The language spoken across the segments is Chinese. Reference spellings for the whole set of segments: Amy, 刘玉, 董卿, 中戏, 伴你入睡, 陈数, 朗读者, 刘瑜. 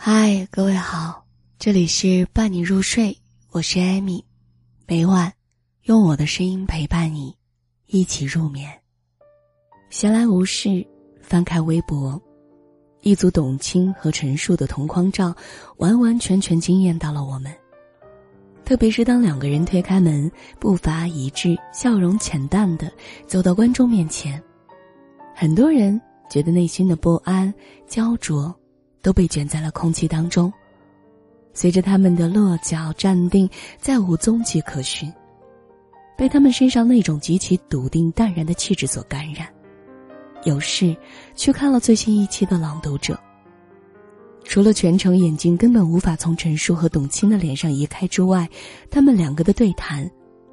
嗨，各位好，这里是伴你入睡，我是 Amy， 每晚用我的声音陪伴你一起入眠。闲来无事，翻开微博，一组董卿和陈数的同框照完完全全惊艳到了我们，特别是当两个人推开门，步伐一致，笑容浅淡的走到观众面前，很多人觉得内心的不安、焦灼都被卷在了空气当中，随着他们的落脚站定，再无踪迹可寻，被他们身上那种极其笃定淡然的气质所感染。有事去看了最新一期的《朗读者》，除了全程眼睛根本无法从陈数和董卿的脸上移开之外，他们两个的对谈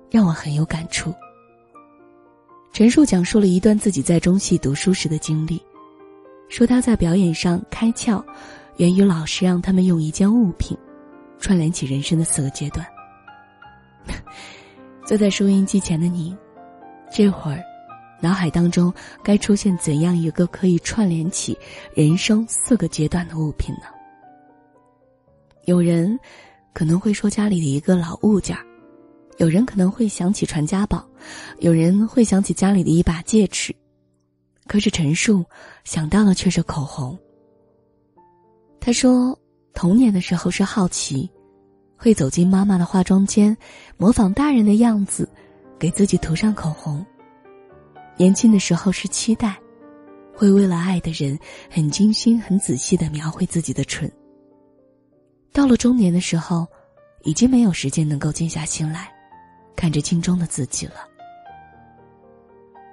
让我很有感触。陈数讲述了一段自己在中戏读书时的经历，说他在表演上开窍，源于老师让他们用一件物品串联起人生的4个阶段。坐在收音机前的你，这会儿脑海当中该出现怎样一个可以串联起人生4个阶段的物品呢？有人可能会说家里的一个老物件，有人可能会想起传家宝，有人会想起家里的一把戒尺，可是陈数想到的却是口红。他说童年的时候是好奇，会走进妈妈的化妆间，模仿大人的样子给自己涂上口红。年轻的时候是期待，会为了爱的人很精心很仔细地描绘自己的唇。到了中年的时候，已经没有时间能够静下心来看着镜中的自己了。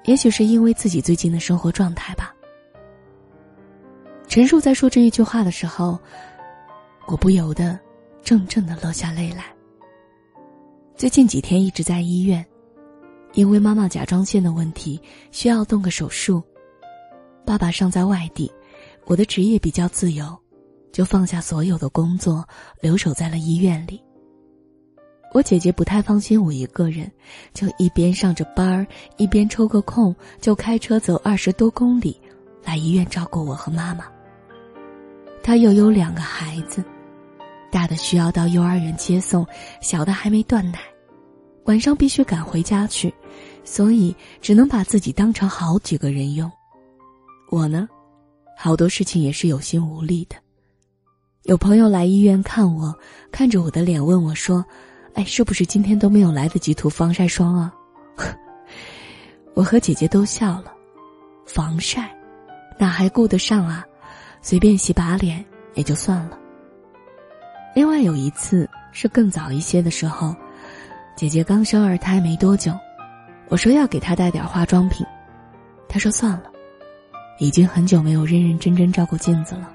也许是因为自己最近的生活状态吧。陈数在说这一句话的时候，我不由得怔怔地落下泪来。最近几天一直在医院，因为妈妈甲状腺的问题需要动个手术，爸爸尚在外地，我的职业比较自由，就放下所有的工作，留守在了医院里。我姐姐不太放心我一个人，就一边上着班，一边抽个空就开车走20多公里来医院照顾我和妈妈。她又有2个孩子，大的需要到幼儿园接送，小的还没断奶，晚上必须赶回家去，所以只能把自己当成好几个人用。我呢，好多事情也是有心无力的。有朋友来医院看我，看着我的脸问我说，是不是今天都没有来得及涂防晒霜啊？我和姐姐都笑了，防晒哪还顾得上啊，随便洗把脸也就算了。另外有一次是更早一些的时候，姐姐刚生二胎没多久，我说要给她带点化妆品，她说算了，已经很久没有认认真真照过镜子了。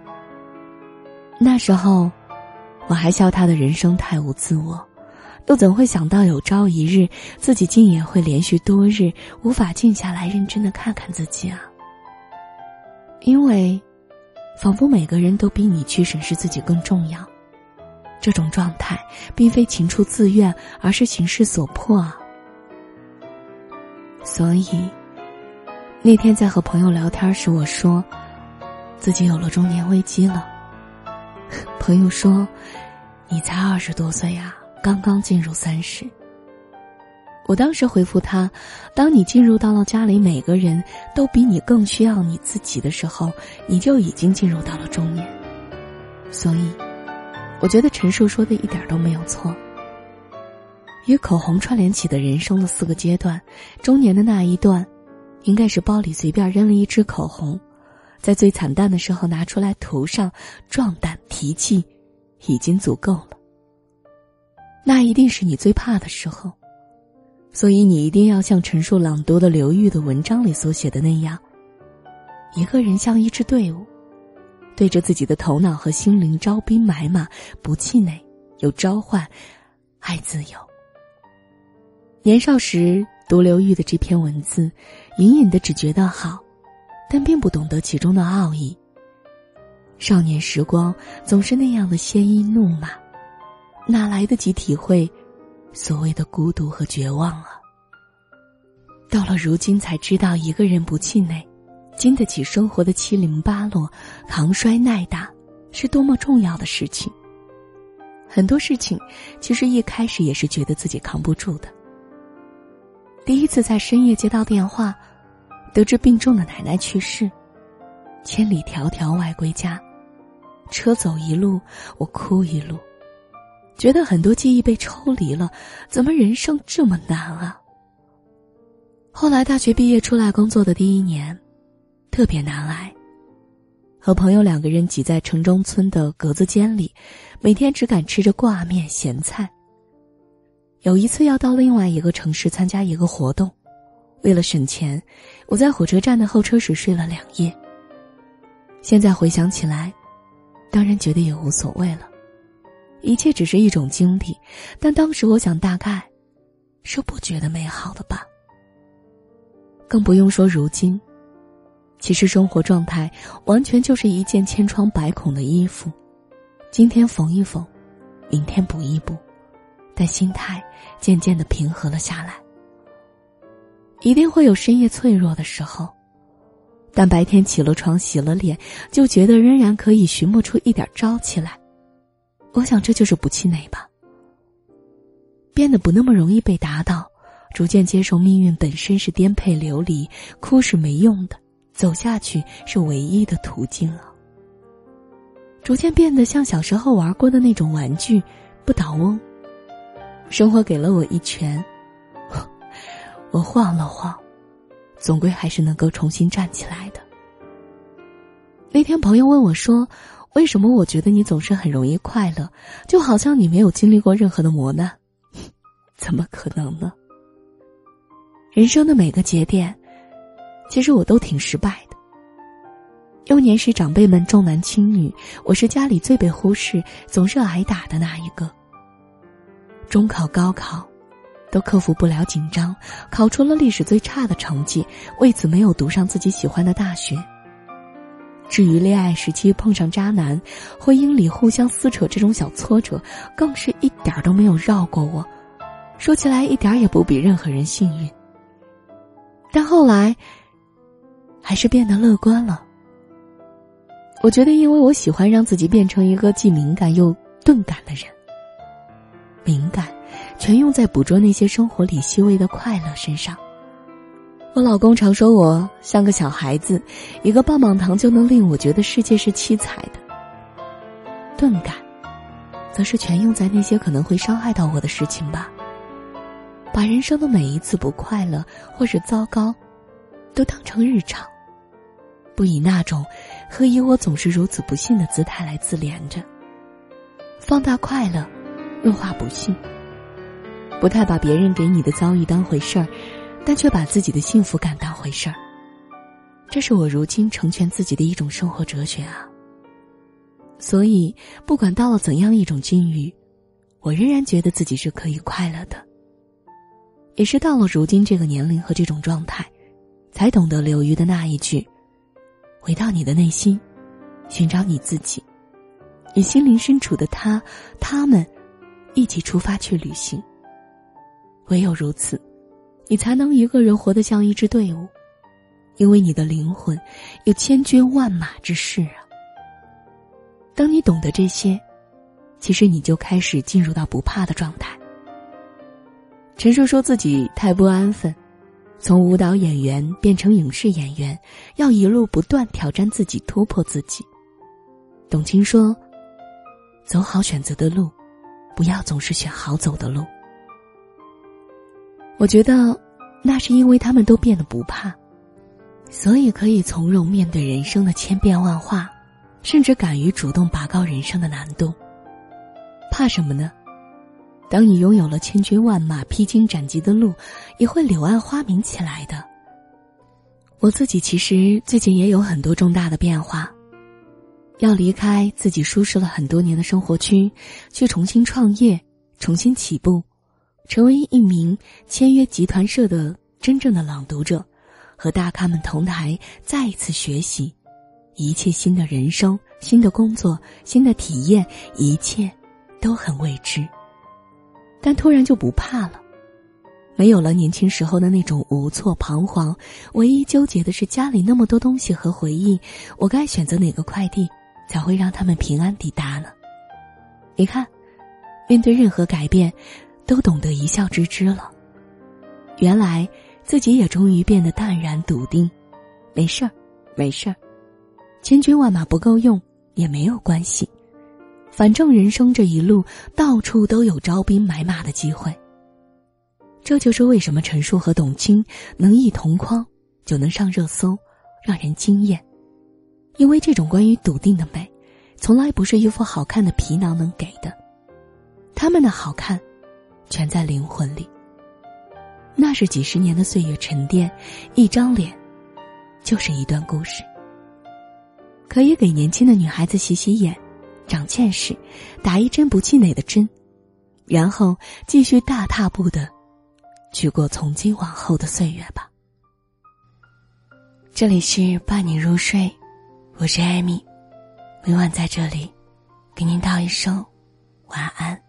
那时候我还笑她的人生太无自我，又怎会想到有朝一日自己竟也会连续多日无法静下来认真的看看自己啊。因为仿佛每个人都比你去审视自己更重要，这种状态并非情处自愿，而是情势所迫啊。所以那天在和朋友聊天时，我说自己有了中年危机了，朋友说你才20多岁啊，刚刚进入30。我当时回复他，当你进入到了家里每个人都比你更需要你自己的时候，你就已经进入到了中年。所以我觉得陈数说的一点都没有错，与口红串联起的人生的4个阶段，中年的那一段应该是包里随便扔了一支口红，在最惨淡的时候拿出来涂上，壮胆提气已经足够了。那一定是你最怕的时候，所以你一定要像陈数朗读的刘玉的文章里所写的那样，一个人像一支队伍，对着自己的头脑和心灵招兵买马，不气馁，有召唤，爱自由。年少时读刘玉的这篇文字，隐隐的只觉得好，但并不懂得其中的奥义。少年时光总是那样的鲜衣怒马，哪来得及体会所谓的孤独和绝望啊？到了如今才知道，一个人不气馁，经得起生活的708落，扛摔耐打，是多么重要的事情。很多事情其实一开始也是觉得自己扛不住的。第一次在深夜接到电话，得知病重的奶奶去世，千里迢迢外归家，车走一路，我哭一路，觉得很多记忆被抽离了，怎么人生这么难啊？后来大学毕业出来工作的第一年，特别难挨。和朋友两个人挤在城中村的格子间里，每天只敢吃着挂面咸菜。有一次要到另外一个城市参加一个活动，为了省钱，我在火车站的候车室睡了2夜。现在回想起来，当然觉得也无所谓了，一切只是一种经历，但当时我想大概是不觉得美好的吧。更不用说如今，其实生活状态完全就是一件千疮百孔的衣服，今天缝一缝，明天补一补，但心态渐渐地平和了下来。一定会有深夜脆弱的时候，但白天起了床洗了脸，就觉得仍然可以寻摸出一点朝气来。我想这就是不气馁吧，变得不那么容易被打倒，逐渐接受命运本身是颠沛流离，哭是没用的，走下去是唯一的途径啊。逐渐变得像小时候玩过的那种玩具，不倒翁。生活给了我一拳，我晃了晃，总归还是能够重新站起来的。那天朋友问我说，为什么我觉得你总是很容易快乐，就好像你没有经历过任何的磨难？怎么可能呢？人生的每个节点，其实我都挺失败的。幼年时长辈们重男轻女，我是家里最被忽视，总是挨打的那一个。中考高考都克服不了紧张，考出了历史最差的成绩，为此没有读上自己喜欢的大学。至于恋爱时期碰上渣男，婚姻里互相撕扯这种小挫折，更是一点都没有绕过我，说起来一点也不比任何人幸运。但后来还是变得乐观了。我觉得因为我喜欢让自己变成一个既敏感又钝感的人，敏感全用在捕捉那些生活里细微的快乐身上。我老公常说我像个小孩子，一个棒棒糖就能令我觉得世界是七彩的。钝感则是全用在那些可能会伤害到我的事情吧，把人生的每一次不快乐或是糟糕都当成日常，不以那种何以我总是如此不幸的姿态来自怜着，放大快乐，弱化不幸，不太把别人给你的遭遇当回事儿，但却把自己的幸福感当回事儿，这是我如今成全自己的一种生活哲学啊。所以，不管到了怎样一种境遇，我仍然觉得自己是可以快乐的。也是到了如今这个年龄和这种状态，才懂得刘瑜的那一句：回到你的内心，寻找你自己，与心灵深处的他们一起出发去旅行。唯有如此，你才能一个人活得像一支队伍，因为你的灵魂有千军万马之势啊。当你懂得这些，其实你就开始进入到不怕的状态。陈数说自己太不安分，从舞蹈演员变成影视演员，要一路不断挑战自己，突破自己。董卿说，走好选择的路，不要总是选好走的路。我觉得那是因为他们都变得不怕，所以可以从容面对人生的千变万化，甚至敢于主动拔高人生的难度。怕什么呢？当你拥有了千军万马，披荆斩棘的路也会柳暗花明起来的。我自己其实最近也有很多重大的变化，要离开自己舒适了很多年的生活区，去重新创业，重新起步，成为一名签约集团社的真正的朗读者，和大咖们同台，再一次学习，一切新的人生，新的工作，新的体验，一切都很未知，但突然就不怕了。没有了年轻时候的那种无措彷徨，唯一纠结的是家里那么多东西和回忆，我该选择哪个快递，才会让他们平安抵达呢？你看，面对任何改变，都懂得一笑置之了。原来自己也终于变得淡然笃定，没事儿，没事儿，千军万马不够用也没有关系，反正人生这一路到处都有招兵买马的机会。这就是为什么陈数和董卿能一同框就能上热搜，让人惊艳。因为这种关于笃定的美，从来不是一副好看的皮囊能给的，他们的好看全在灵魂里，那是几十年的岁月沉淀，一张脸就是一段故事。可以给年轻的女孩子洗洗眼，长见识，打一针不气馁的针，然后继续大踏步地去过从今往后的岁月吧。这里是伴你入睡，我是 Amy， 每晚在这里给您道一声晚安。